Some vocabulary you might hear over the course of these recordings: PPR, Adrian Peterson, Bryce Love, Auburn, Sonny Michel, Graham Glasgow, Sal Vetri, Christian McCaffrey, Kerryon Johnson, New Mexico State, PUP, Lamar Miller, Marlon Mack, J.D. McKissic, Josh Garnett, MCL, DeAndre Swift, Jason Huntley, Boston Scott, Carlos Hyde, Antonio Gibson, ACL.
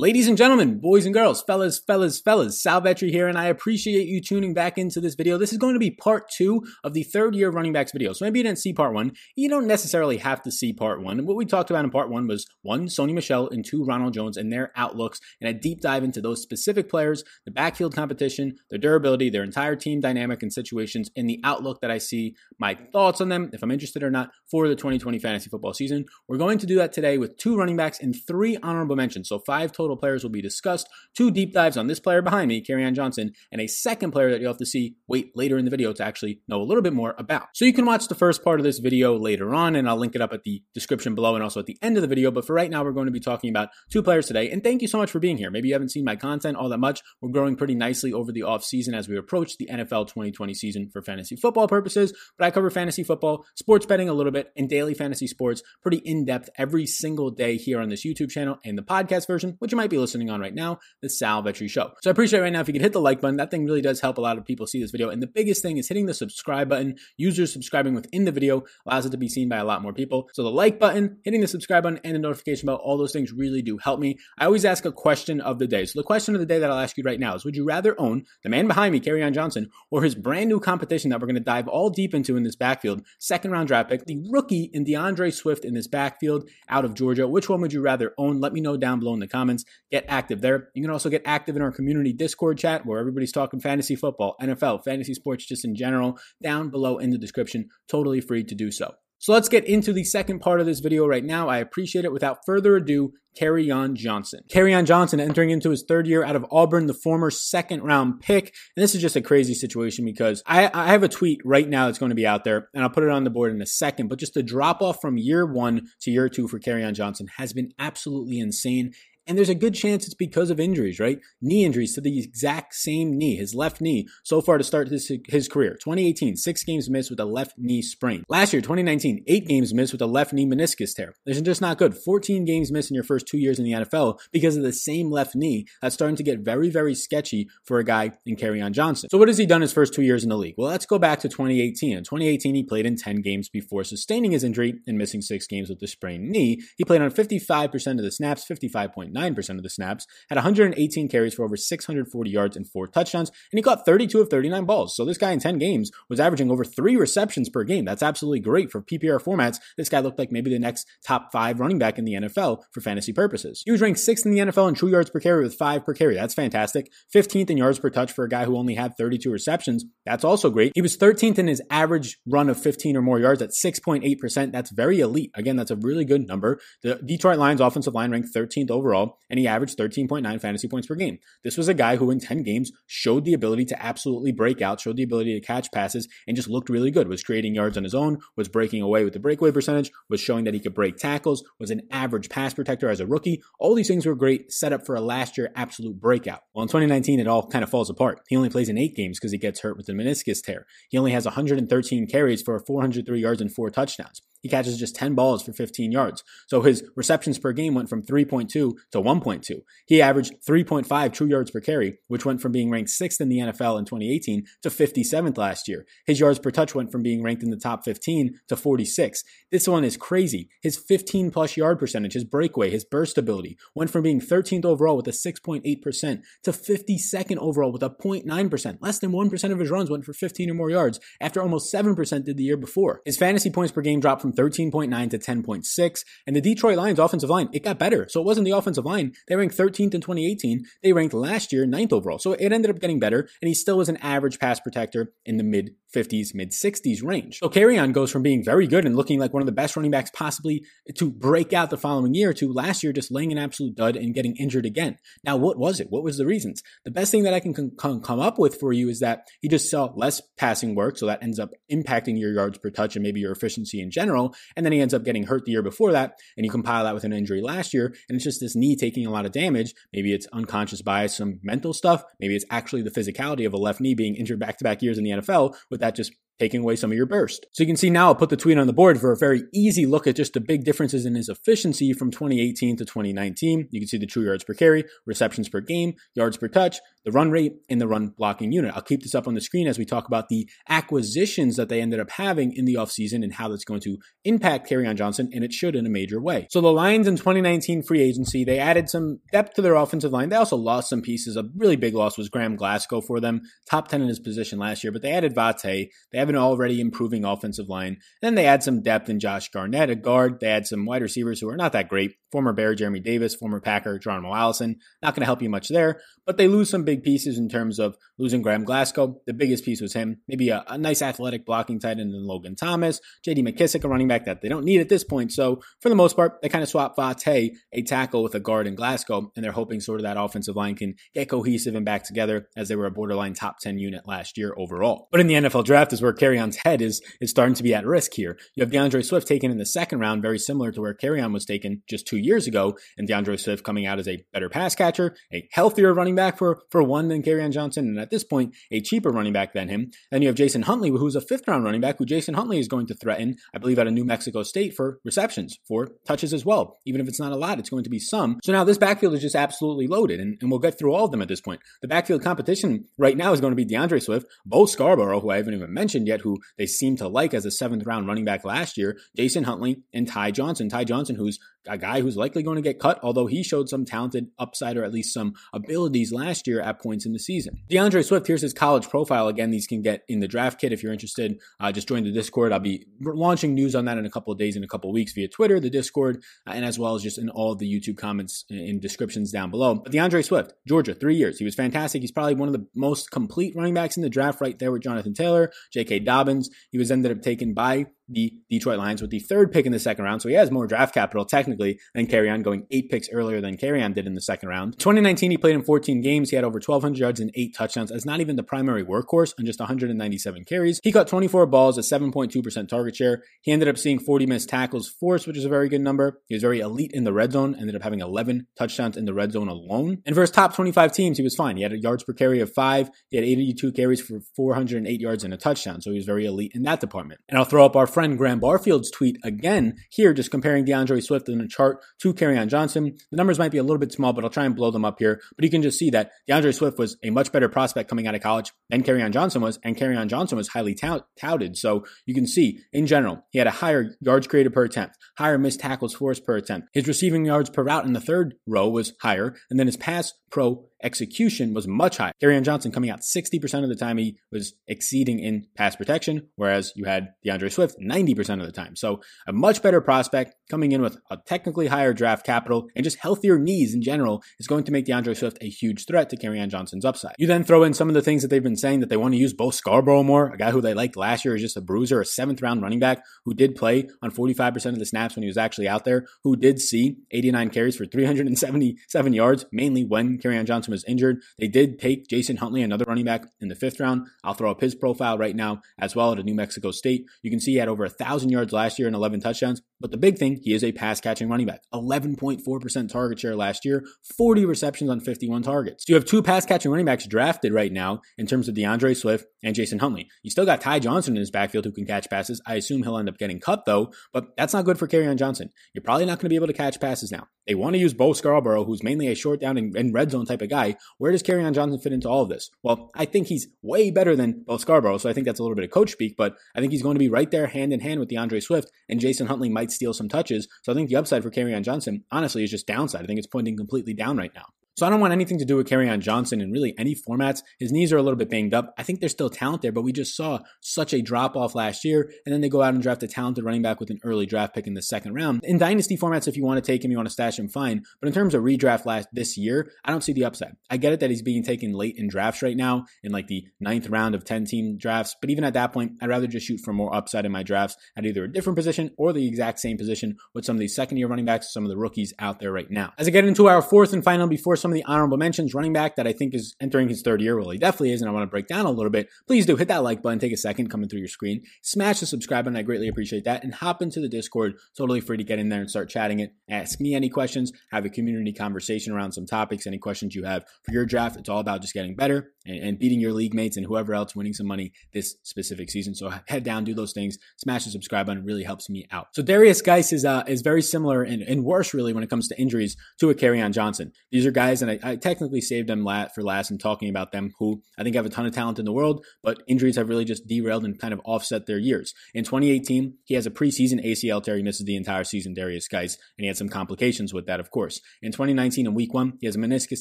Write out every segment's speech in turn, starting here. Ladies and gentlemen, boys and girls, fellas, Sal Vetri here, and I appreciate you tuning back into this video. This is going to be part two of the third-year running backs video. So maybe you didn't see part one. You don't necessarily have to see part one. And what we talked about in part one was one, Sonny Michel, and two, Ronald Jones and their outlooks, and a deep dive into those specific players, the backfield competition, their durability, their entire team dynamic and situations, and the outlook that I see, my thoughts on them, if I'm interested or not, for the 2020 fantasy football season. We're going to do that today with two running backs and three honorable mentions. So five total players will be discussed, two deep dives on this player behind me, Kerryon Johnson, and a second player that you'll have to see wait later in the video to actually know a little bit more about. So you can watch the first part of this video later on, and I'll link it up at the description below and also at the end of the video. But for right now, we're going to be talking about two players today, and thank you so much for being here. Maybe you haven't seen my content all that much. We're growing pretty nicely over the offseason as we approach the NFL 2020 season for fantasy football purposes, but I cover fantasy football, sports betting a little bit, and daily fantasy sports pretty in-depth every single day here on this YouTube channel and the podcast version, which you might be listening on right now, the Sal Vetri Show. So I appreciate right now if you could hit the like button. That thing really does help a lot of people see this video. And the biggest thing is hitting the subscribe button. Users subscribing within the video allows it to be seen by a lot more people. So the like button, hitting the subscribe button, and the notification bell, all those things really do help me. I always ask a question of the day. So the question of the day that I'll ask you right now is, would you rather own the man behind me, Kerryon Johnson, or his brand new competition that we're going to dive all deep into in this backfield, second round draft pick, the rookie in DeAndre Swift in this backfield out of Georgia? Which one would you rather own? Let me know down below in the comments. Get active there. You can also get active in our community Discord chat where everybody's talking fantasy football, NFL, fantasy sports, just in general, down below in the description. Totally free to do so. So let's get into the second part of this video right now. I appreciate it. Without further ado, Kerryon Johnson. Kerryon Johnson entering into his third year out of Auburn, the former second round pick. And this is just a crazy situation because I have a tweet right now that's going to be out there, and I'll put it on the board in a second, but just the drop off from year one to year two for Kerryon Johnson has been absolutely insane. And there's a good chance it's because of injuries, right? Knee injuries to the exact same knee, his left knee, so far to start his career. 2018, 6 games missed with a left knee sprain. Last year, 2019, 8 games missed with a left knee meniscus tear. This is just not good. 14 games missed in your first 2 years in the NFL because of the same left knee. That's starting to get very, very sketchy for a guy in Kerryon Johnson. So what has he done his first 2 years in the league? Well, let's go back to 2018. In 2018, he played in 10 games before sustaining his injury and missing 6 games with the sprained knee. He played on 55% of the snaps, 55.9% of the snaps, had 118 carries for over 640 yards and 4 touchdowns, and he caught 32 of 39 balls. So this guy in 10 games was averaging over 3 receptions per game. That's absolutely great for PPR formats. This guy looked like maybe the next top 5 running back in the NFL for fantasy purposes. He was ranked 6th in the NFL in true yards per carry with 5 per carry. That's fantastic. 15th in yards per touch for a guy who only had 32 receptions. That's also great. He was 13th in his average run of 15 or more yards at 6.8%. That's very elite. Again, that's a really good number. The Detroit Lions offensive line ranked 13th overall, and he averaged 13.9 fantasy points per game. This was a guy who in 10 games showed the ability to absolutely break out, showed the ability to catch passes, and just looked really good, was creating yards on his own, was breaking away with the breakaway percentage, was showing that he could break tackles, was an average pass protector as a rookie. All these things were great setup for a last year absolute breakout. Well, in 2019, it all kind of falls apart. He only plays in 8 games because he gets hurt with the meniscus tear. He only has 113 carries for 403 yards and 4 touchdowns. He catches just 10 balls for 15 yards. So his receptions per game went from 3.2 to 1.2. He averaged 3.5 true yards per carry, which went from being ranked 6th in the NFL in 2018 to 57th last year. His yards per touch went from being ranked in the top 15 to 46. This one is crazy. His 15 plus yard percentage, his breakaway, his burst ability went from being 13th overall with a 6.8% to 52nd overall with a 0.9%. Less than 1% of his runs went for 15 or more yards after almost 7% did the year before. His fantasy points per game dropped from 13.9 to 10.6, and the Detroit Lions offensive line, it got better. So it wasn't the offensive line. They ranked 13th in 2018. They ranked last year 9th overall. So it ended up getting better, and he still was an average pass protector in the mid-50s, mid-60s range. So Kerryon goes from being very good and looking like one of the best running backs possibly to break out the following year to last year just laying an absolute dud and getting injured again. Now, what was it? What was the reasons? The best thing that I can come up with for you is that he just saw less passing work, so that ends up impacting your yards per touch and maybe your efficiency in general. And then he ends up getting hurt the year before that, and you compile that with an injury last year, and it's just this knee taking a lot of damage. Maybe it's unconscious bias, some mental stuff. Maybe it's actually the physicality of a left knee being injured back-to-back years in the NFL with that just taking away some of your burst. So you can see now I'll put the tweet on the board for a very easy look at just the big differences in his efficiency from 2018 to 2019. You can see the true yards per carry, receptions per game, yards per touch, the run rate, and the run blocking unit. I'll keep this up on the screen as we talk about the acquisitions that they ended up having in the offseason and how that's going to impact Kerryon Johnson, and it should in a major way. So the Lions in 2019 free agency, they added some depth to their offensive line. They also lost some pieces. A really big loss was Graham Glasgow for them, top 10 in his position last year, but they added Vate. They have an already improving offensive line. Then they add some depth in Josh Garnett, a guard. They add some wide receivers who are not that great. Former Bear Jeremy Davis, former Packer Geronimo Allison. Not going to help you much there, but they lose some big pieces in terms of losing Graham Glasgow. The biggest piece was him. Maybe a nice athletic blocking tight end in Logan Thomas. J.D. McKissic, a running back that they don't need at this point. So for the most part, they kind of swap Vate, a tackle, with a guard in Glasgow, and they're hoping sort of that offensive line can get cohesive and back together as they were a borderline top 10 unit last year overall. But in the NFL draft is where Kerryon's head is starting to be at risk here. You have DeAndre Swift taken in the second round, very similar to where Kerryon was taken just 2 years ago, and DeAndre Swift coming out as a better pass catcher, a healthier running back for one than Kerryon Johnson, and at this point, a cheaper running back than him. Then you have Jason Huntley, who's a fifth-round running back, who Jason Huntley is going to threaten, I believe, out of New Mexico State for receptions, for touches as well. Even if it's not a lot, it's going to be some. So now this backfield is just absolutely loaded, and we'll get through all of them at this point. The backfield competition right now is going to be DeAndre Swift, Bo Scarborough, who I haven't even mentioned yet, who they seem to like as a seventh-round running back last year, Jason Huntley, and Ty Johnson. Ty Johnson, who's a guy who's likely going to get cut, although he showed some talented upside or at least some abilities last year at points in the season. DeAndre Swift, here's his college profile. Again, these can get in the draft kit if you're interested. Just join the Discord. I'll be launching news on that in a couple of days, in a couple of weeks via Twitter, the Discord, and as well as just in all the YouTube comments and descriptions down below. But DeAndre Swift, Georgia, 3 years. He was fantastic. He's probably one of the most complete running backs in the draft right there with Jonathan Taylor, JK Dobbins. He was ended up taken by the Detroit Lions with the third pick in the second round. So he has more draft capital technically than Kerryon, going 8 picks earlier than Kerryon did in the second round. 2019, he played in 14 games. He had over 1,200 yards and 8 touchdowns as not even the primary workhorse on just 197 carries. He caught 24 balls, a 7.2% target share. He ended up seeing 40 missed tackles forced, which is a very good number. He was very elite in the red zone, ended up having 11 touchdowns in the red zone alone. And for his top 25 teams, he was fine. He had a yards per carry of 5. He had 82 carries for 408 yards and a touchdown. So he was very elite in that department. And I'll throw up our friend Graham Barfield's tweet again here, just comparing DeAndre Swift in a chart to Kerryon Johnson. The numbers might be a little bit small, but I'll try and blow them up here. But you can just see that DeAndre Swift was a much better prospect coming out of college than Kerryon Johnson was, and Kerryon Johnson was highly touted. So you can see in general, he had a higher yards created per attempt, higher missed tackles forced per attempt. His receiving yards per route in the third row was higher, and then his pass pro execution was much higher. Kerryon Johnson coming out 60% of the time he was exceeding in pass protection, whereas you had DeAndre Swift 90% of the time. So a much better prospect coming in with a technically higher draft capital and just healthier knees in general is going to make DeAndre Swift a huge threat to Kerryon Johnson's upside. You then throw in some of the things that they've been saying that they want to use Bo Scarborough more, a guy who they liked last year is just a bruiser, a 7th round running back who did play on 45% of the snaps when he was actually out there, who did see 89 carries for 377 yards, mainly when Kerryon Johnson was injured. They did take Jason Huntley, another running back, in the 5th round. I'll throw up his profile right now as well at New Mexico State. You can see he had over 1,000 yards last year and 11 touchdowns. But the big thing, he is a pass-catching running back. 11.4% target share last year, 40 receptions on 51 targets. So you have 2 pass-catching running backs drafted right now in terms of DeAndre Swift and Jason Huntley. You still got Ty Johnson in his backfield who can catch passes. I assume he'll end up getting cut though, but that's not good for Kerryon Johnson. You're probably not going to be able to catch passes now. They want to use Bo Scarborough, who's mainly a short down and red zone type of guy. Where does Kerryon Johnson fit into all of this? Well, I think he's way better than Bo Scarborough, so I think that's a little bit of coach speak, but I think he's going to be right there hand in hand with DeAndre Swift, and Jason Huntley might steal some touches. So I think the upside for Kerryon Johnson, honestly, is just downside. I think it's pointing completely down right now. So I don't want anything to do with Kerryon Johnson in really any formats. His knees are a little bit banged up. I think there's still talent there, but we just saw such a drop-off last year, and then they go out and draft a talented running back with an early draft pick in the 2nd round. In dynasty formats, if you want to take him, you want to stash him, fine. But in terms of redraft this year, I don't see the upside. I get it that he's being taken late in drafts right now, in like the 9th round of 10-team drafts, but even at that point, I'd rather just shoot for more upside in my drafts at either a different position or the exact same position with some of these second-year running backs, some of the rookies out there right now. As I get into our 4th and final before some some of the honorable mentions, running back that I think is entering his third year. Well, he definitely is, and I want to break down a little bit. Please do hit that like button, take a second coming through your screen, smash the subscribe button. I greatly appreciate that. And hop into the Discord. Totally free to get in there and start chatting it. Ask me any questions, have a community conversation around some topics, any questions you have for your draft. It's all about just getting better and beating your league mates and whoever else, winning some money this specific season. So head down, do those things, smash the subscribe button. It really helps me out. So Derrius Guice is very similar and worse really when it comes to injuries to a Kerryon Johnson. These are guys, and I technically saved them for last and talking about them, who I think have a ton of talent in the world, but injuries have really just derailed and kind of offset their years. In 2018, he has a preseason ACL tear. He misses the entire season, Derrius Guice, and he had some complications with that, of course. In 2019, in week one, he has a meniscus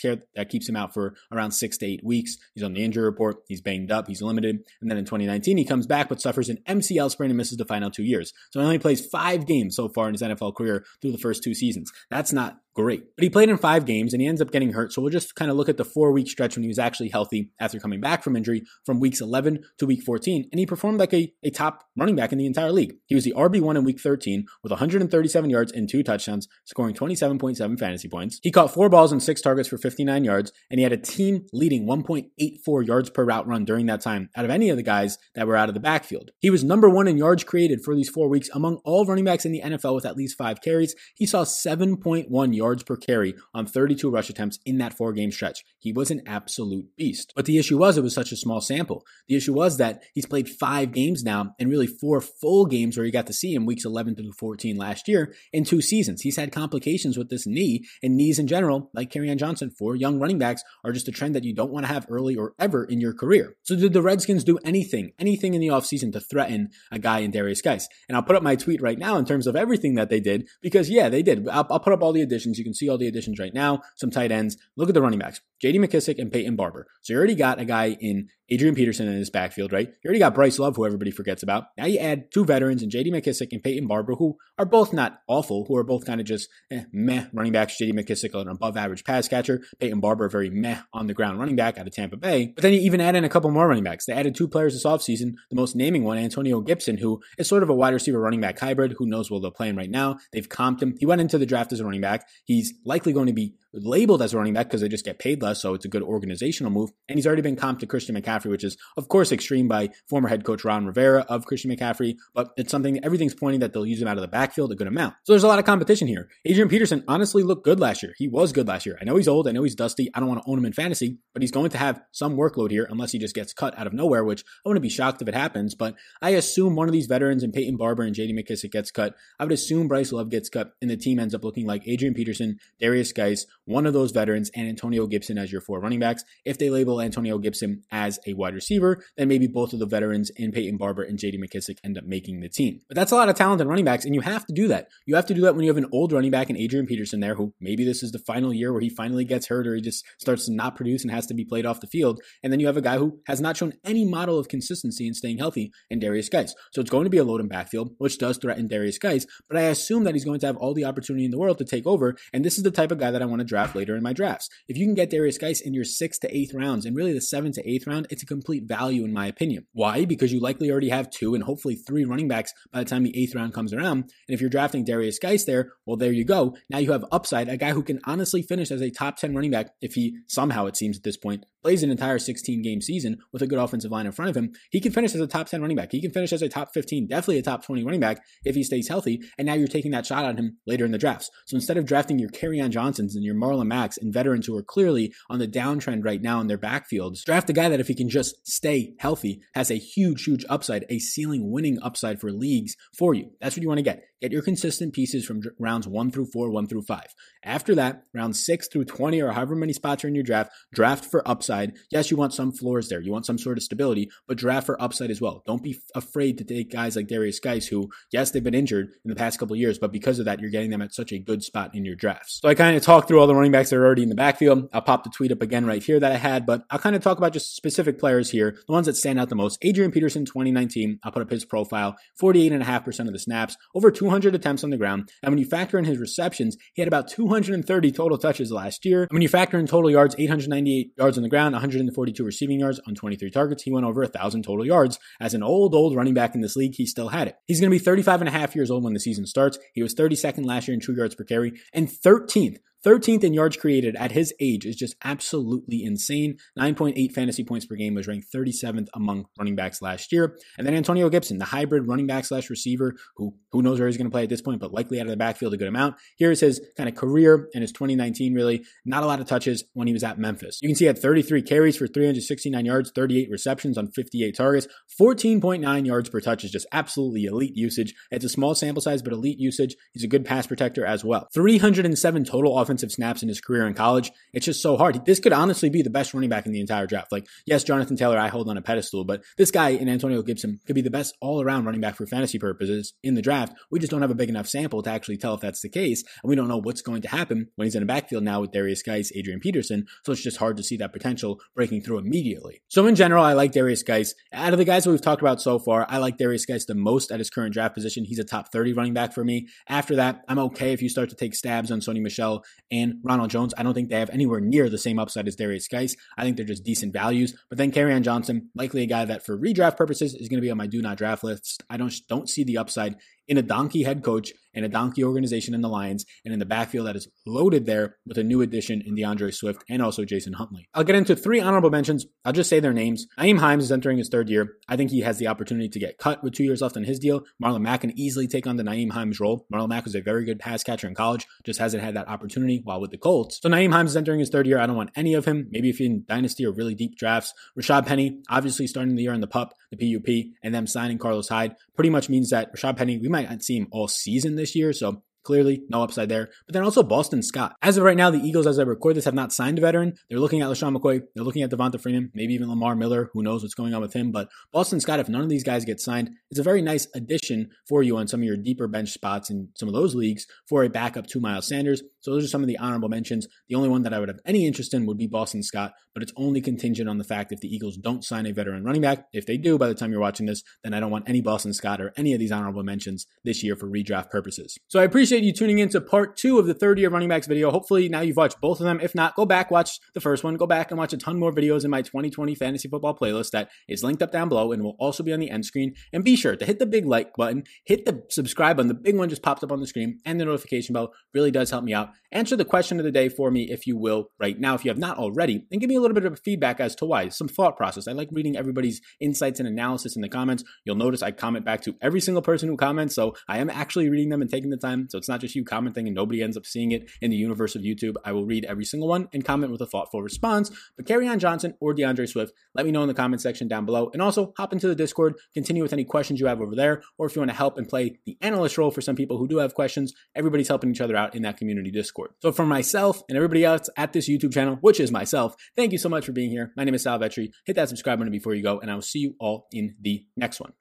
tear that keeps him out for around 6 to 8 weeks. He's on the injury report. He's banged up. He's limited. And then in 2019, he comes back but suffers an MCL sprain and misses the final 2 years. So he only plays 5 games so far in his NFL career through the first 2 seasons. That's not great. But he played in 5 games and he ends up getting hurt. So we'll just kind of look at the 4-week stretch when he was actually healthy after coming back from injury from weeks 11 to week 14. And he performed like a top running back in the entire league. He was the RB1 in week 13 with 137 yards and 2 touchdowns, scoring 27.7 fantasy points. He caught 4 balls and 6 targets for 59 yards. And he had a team leading 1.84 yards per route run during that time out of any of the guys that were out of the backfield. He was #1 in yards created for these 4 weeks among all running backs in the NFL with at least 5 carries. He saw 7.1 yards per carry on 32 rush attempts in that 4-game stretch. He was an absolute beast. But the issue was, it was such a small sample. The issue was that he's played 5 games now and really 4 full games where you got to see him weeks 11 through 14 last year in 2 seasons. He's had complications with this knee, and knees in general, like Kerryon Johnson, for young running backs are just a trend that you don't want to have early or ever in your career. So did the Redskins do anything in the offseason to threaten a guy in Derrius Guice? And I'll put up my tweet right now in terms of everything that they did, because yeah, they did. I'll put up all the additions. You can see all the additions right now. Some tight ends. Look at the running backs. J.D. McKissic and Peyton Barber. So you already got a guy in Adrian Peterson in his backfield, right? You already got Bryce Love, who everybody forgets about. Now you add 2 veterans and J.D. McKissic and Peyton Barber, who are both not awful, who are both kind of just meh running backs. J.D. McKissic, an above average pass catcher. Peyton Barber, very meh on the ground running back out of Tampa Bay. But then you even add in a couple more running backs. They added 2 players this offseason, the most naming one, Antonio Gibson, who is sort of a wide receiver running back hybrid. Who knows where they'll play him right now. They've comped him. He went into the draft as a running back. He's likely going to be labeled as a running back because they just get paid less, so it's a good organizational move. And he's already been comped to Christian McCaffrey, which is, of course, extreme by former head coach Ron Rivera of Christian McCaffrey, but it's something everything's pointing that they'll use him out of the backfield a good amount. So there's a lot of competition here. Adrian Peterson honestly looked good last year. He was good last year. I know he's old. I know he's dusty. I don't want to own him in fantasy, but he's going to have some workload here unless he just gets cut out of nowhere, which I wouldn't be shocked if it happens, but I assume one of these veterans and Peyton Barber and J.D. McKissic gets cut. I would assume Bryce Love gets cut, and the team ends up looking like Adrian Peterson, Derrius Guice, one of those veterans, and Antonio Gibson as your 4 running backs. If they label Antonio Gibson as a wide receiver, then maybe both of the veterans in Peyton Barber and J.D. McKissic end up making the team. But that's a lot of talent in running backs, and you have to do that. You have to do that when you have an old running back and Adrian Peterson there, who maybe this is the final year where he finally gets hurt or he just starts to not produce and has to be played off the field. And then you have a guy who has not shown any model of consistency in staying healthy in Derrius Guice. So it's going to be a load in backfield, which does threaten Derrius Guice, but I assume that he's going to have all the opportunity in the world to take over, and this is the type of guy that I want to draft later in my drafts. If you can get Derrius Guice in your 6th to 8th rounds and really the 7th to 8th round, it's a complete value in my opinion. Why? Because you likely already have 2 and hopefully 3 running backs by the time the 8th round comes around. And if you're drafting Derrius Guice there, well, there you go. Now you have upside, a guy who can honestly finish as a top 10 running back if he somehow, it seems at this point, plays an entire 16-game season with a good offensive line in front of him. He can finish as a top 10 running back. He can finish as a top 15, definitely a top 20 running back if he stays healthy. And now you're taking that shot on him later in the drafts. So instead of drafting your Kerryon Johnsons and your Marlon Macks and veterans who are clearly on the downtrend right now in their backfields, draft a guy that if he can just stay healthy has a huge, huge upside, a ceiling winning upside for leagues for you. That's what you want to get. Get your consistent pieces from rounds 1 through 4, 1 through 5. After that, rounds 6 through 20, or however many spots are in your draft, draft for upside. Yes, you want some floors there. You want some sort of stability, but draft for upside as well. Don't be afraid to take guys like Derrius Guice, who, yes, they've been injured in the past couple of years, but because of that, you're getting them at such a good spot in your drafts. So I kind of talked through all the running backs that are already in the backfield. I'll pop the tweet up again right here that I had, but I'll kind of talk about just specific players here, the ones that stand out the most. Adrian Peterson, 2019, I'll put up his profile, 48.5% of the snaps, over 200 attempts on the ground. And when you factor in his receptions, he had about 230 total touches last year. And when you factor in total yards, 898 yards on the ground, 142 receiving yards on 23 targets, he went over 1,000 total yards. As an old running back in this league, he still had it. He's going to be 35 and a half years old when the season starts. He was 32nd last year in 2 yards per carry and 13th 13th in yards created at his age is just absolutely insane. 9.8 fantasy points per game, was ranked 37th among running backs last year. And then Antonio Gibson, the hybrid running back slash receiver, who knows where he's going to play at this point, but likely out of the backfield a good amount. Here's his kind of career and his 2019, really. Not a lot of touches when he was at Memphis. You can see he had 33 carries for 369 yards, 38 receptions on 58 targets. 14.9 yards per touch is just absolutely elite usage. It's a small sample size, but elite usage. He's a good pass protector as well. 307 total offensive snaps in his career in college. It's just so hard. This could honestly be the best running back in the entire draft. Like, yes, Jonathan Taylor, I hold on a pedestal, but this guy and Antonio Gibson could be the best all-around running back for fantasy purposes in the draft. We just don't have a big enough sample to actually tell if that's the case, and we don't know what's going to happen when he's in a backfield now with Derrius Guice, Adrian Peterson, so it's just hard to see that potential breaking through immediately. So in general, I like Derrius Guice. Out of the guys that we've talked about so far, I like Derrius Guice the most at his current draft position. He's a top 30 running back for me. After that, I'm okay if you start to take stabs on Sonny Michel and Ronald Jones. I don't think they have anywhere near the same upside as Derrius Guice. I think they're just decent values. But then Kerryon Johnson, likely a guy that for redraft purposes is going to be on my do not draft list. I don't see the upside in a donkey head coach and a donkey organization in the Lions, and in the backfield that is loaded there with a new addition in DeAndre Swift and also Jason Huntley. I'll get into three honorable mentions. I'll just say their names. Nyheim Hines is entering his third year. I think he has the opportunity to get cut with 2 years left on his deal. Marlon Mack can easily take on the Nyheim Hines role. Marlon Mack was a very good pass catcher in college, just hasn't had that opportunity while with the Colts. So Nyheim Hines is entering his third year. I don't want any of him. Maybe if you're in dynasty or really deep drafts. Rashad Penny, obviously starting the year on the PUP, the PUP, and them signing Carlos Hyde pretty much means that Rashad Penny, we might not see him all season this year, so clearly no upside there. But then also Boston Scott. As of right now, the Eagles, as I record this, have not signed a veteran. They're looking at LeSean McCoy. They're looking at Devonta Freeman, maybe even Lamar Miller. Who knows what's going on with him? But Boston Scott, if none of these guys get signed, is a very nice addition for you on some of your deeper bench spots in some of those leagues for a backup to Miles Sanders. So those are some of the honorable mentions. The only one that I would have any interest in would be Boston Scott, but it's only contingent on the fact if the Eagles don't sign a veteran running back. If they do, by the time you're watching this, then I don't want any Boston Scott or any of these honorable mentions this year for redraft purposes. So I appreciate you tuning into part two of the third year running backs video. Hopefully now you've watched both of them. If not, go back, watch the first one, go back and watch a ton more videos in my 2020 fantasy football playlist that is linked up down below and will also be on the end screen. And be sure to hit the big like button, hit the subscribe button. The big one just popped up on the screen, and the notification bell really does help me out. Answer the question of the day for me, if you will, right now, if you have not already, and give me a little bit of feedback as to why, some thought process. I like reading everybody's insights and analysis in the comments. You'll notice I comment back to every single person who comments, so I am actually reading them and taking the time. So it's not just you commenting and nobody ends up seeing it in the universe of YouTube. I will read every single one and comment with a thoughtful response. But Kerryon Johnson or DeAndre Swift, let me know in the comment section down below, and also hop into the Discord, continue with any questions you have over there, or if you want to help and play the analyst role for some people who do have questions. Everybody's helping each other out in that community Discord. So for myself and everybody else at this YouTube channel, which is myself, thank you so much for being here. My name is Sal Vetri. Hit that subscribe button before you go, and I will see you all in the next one.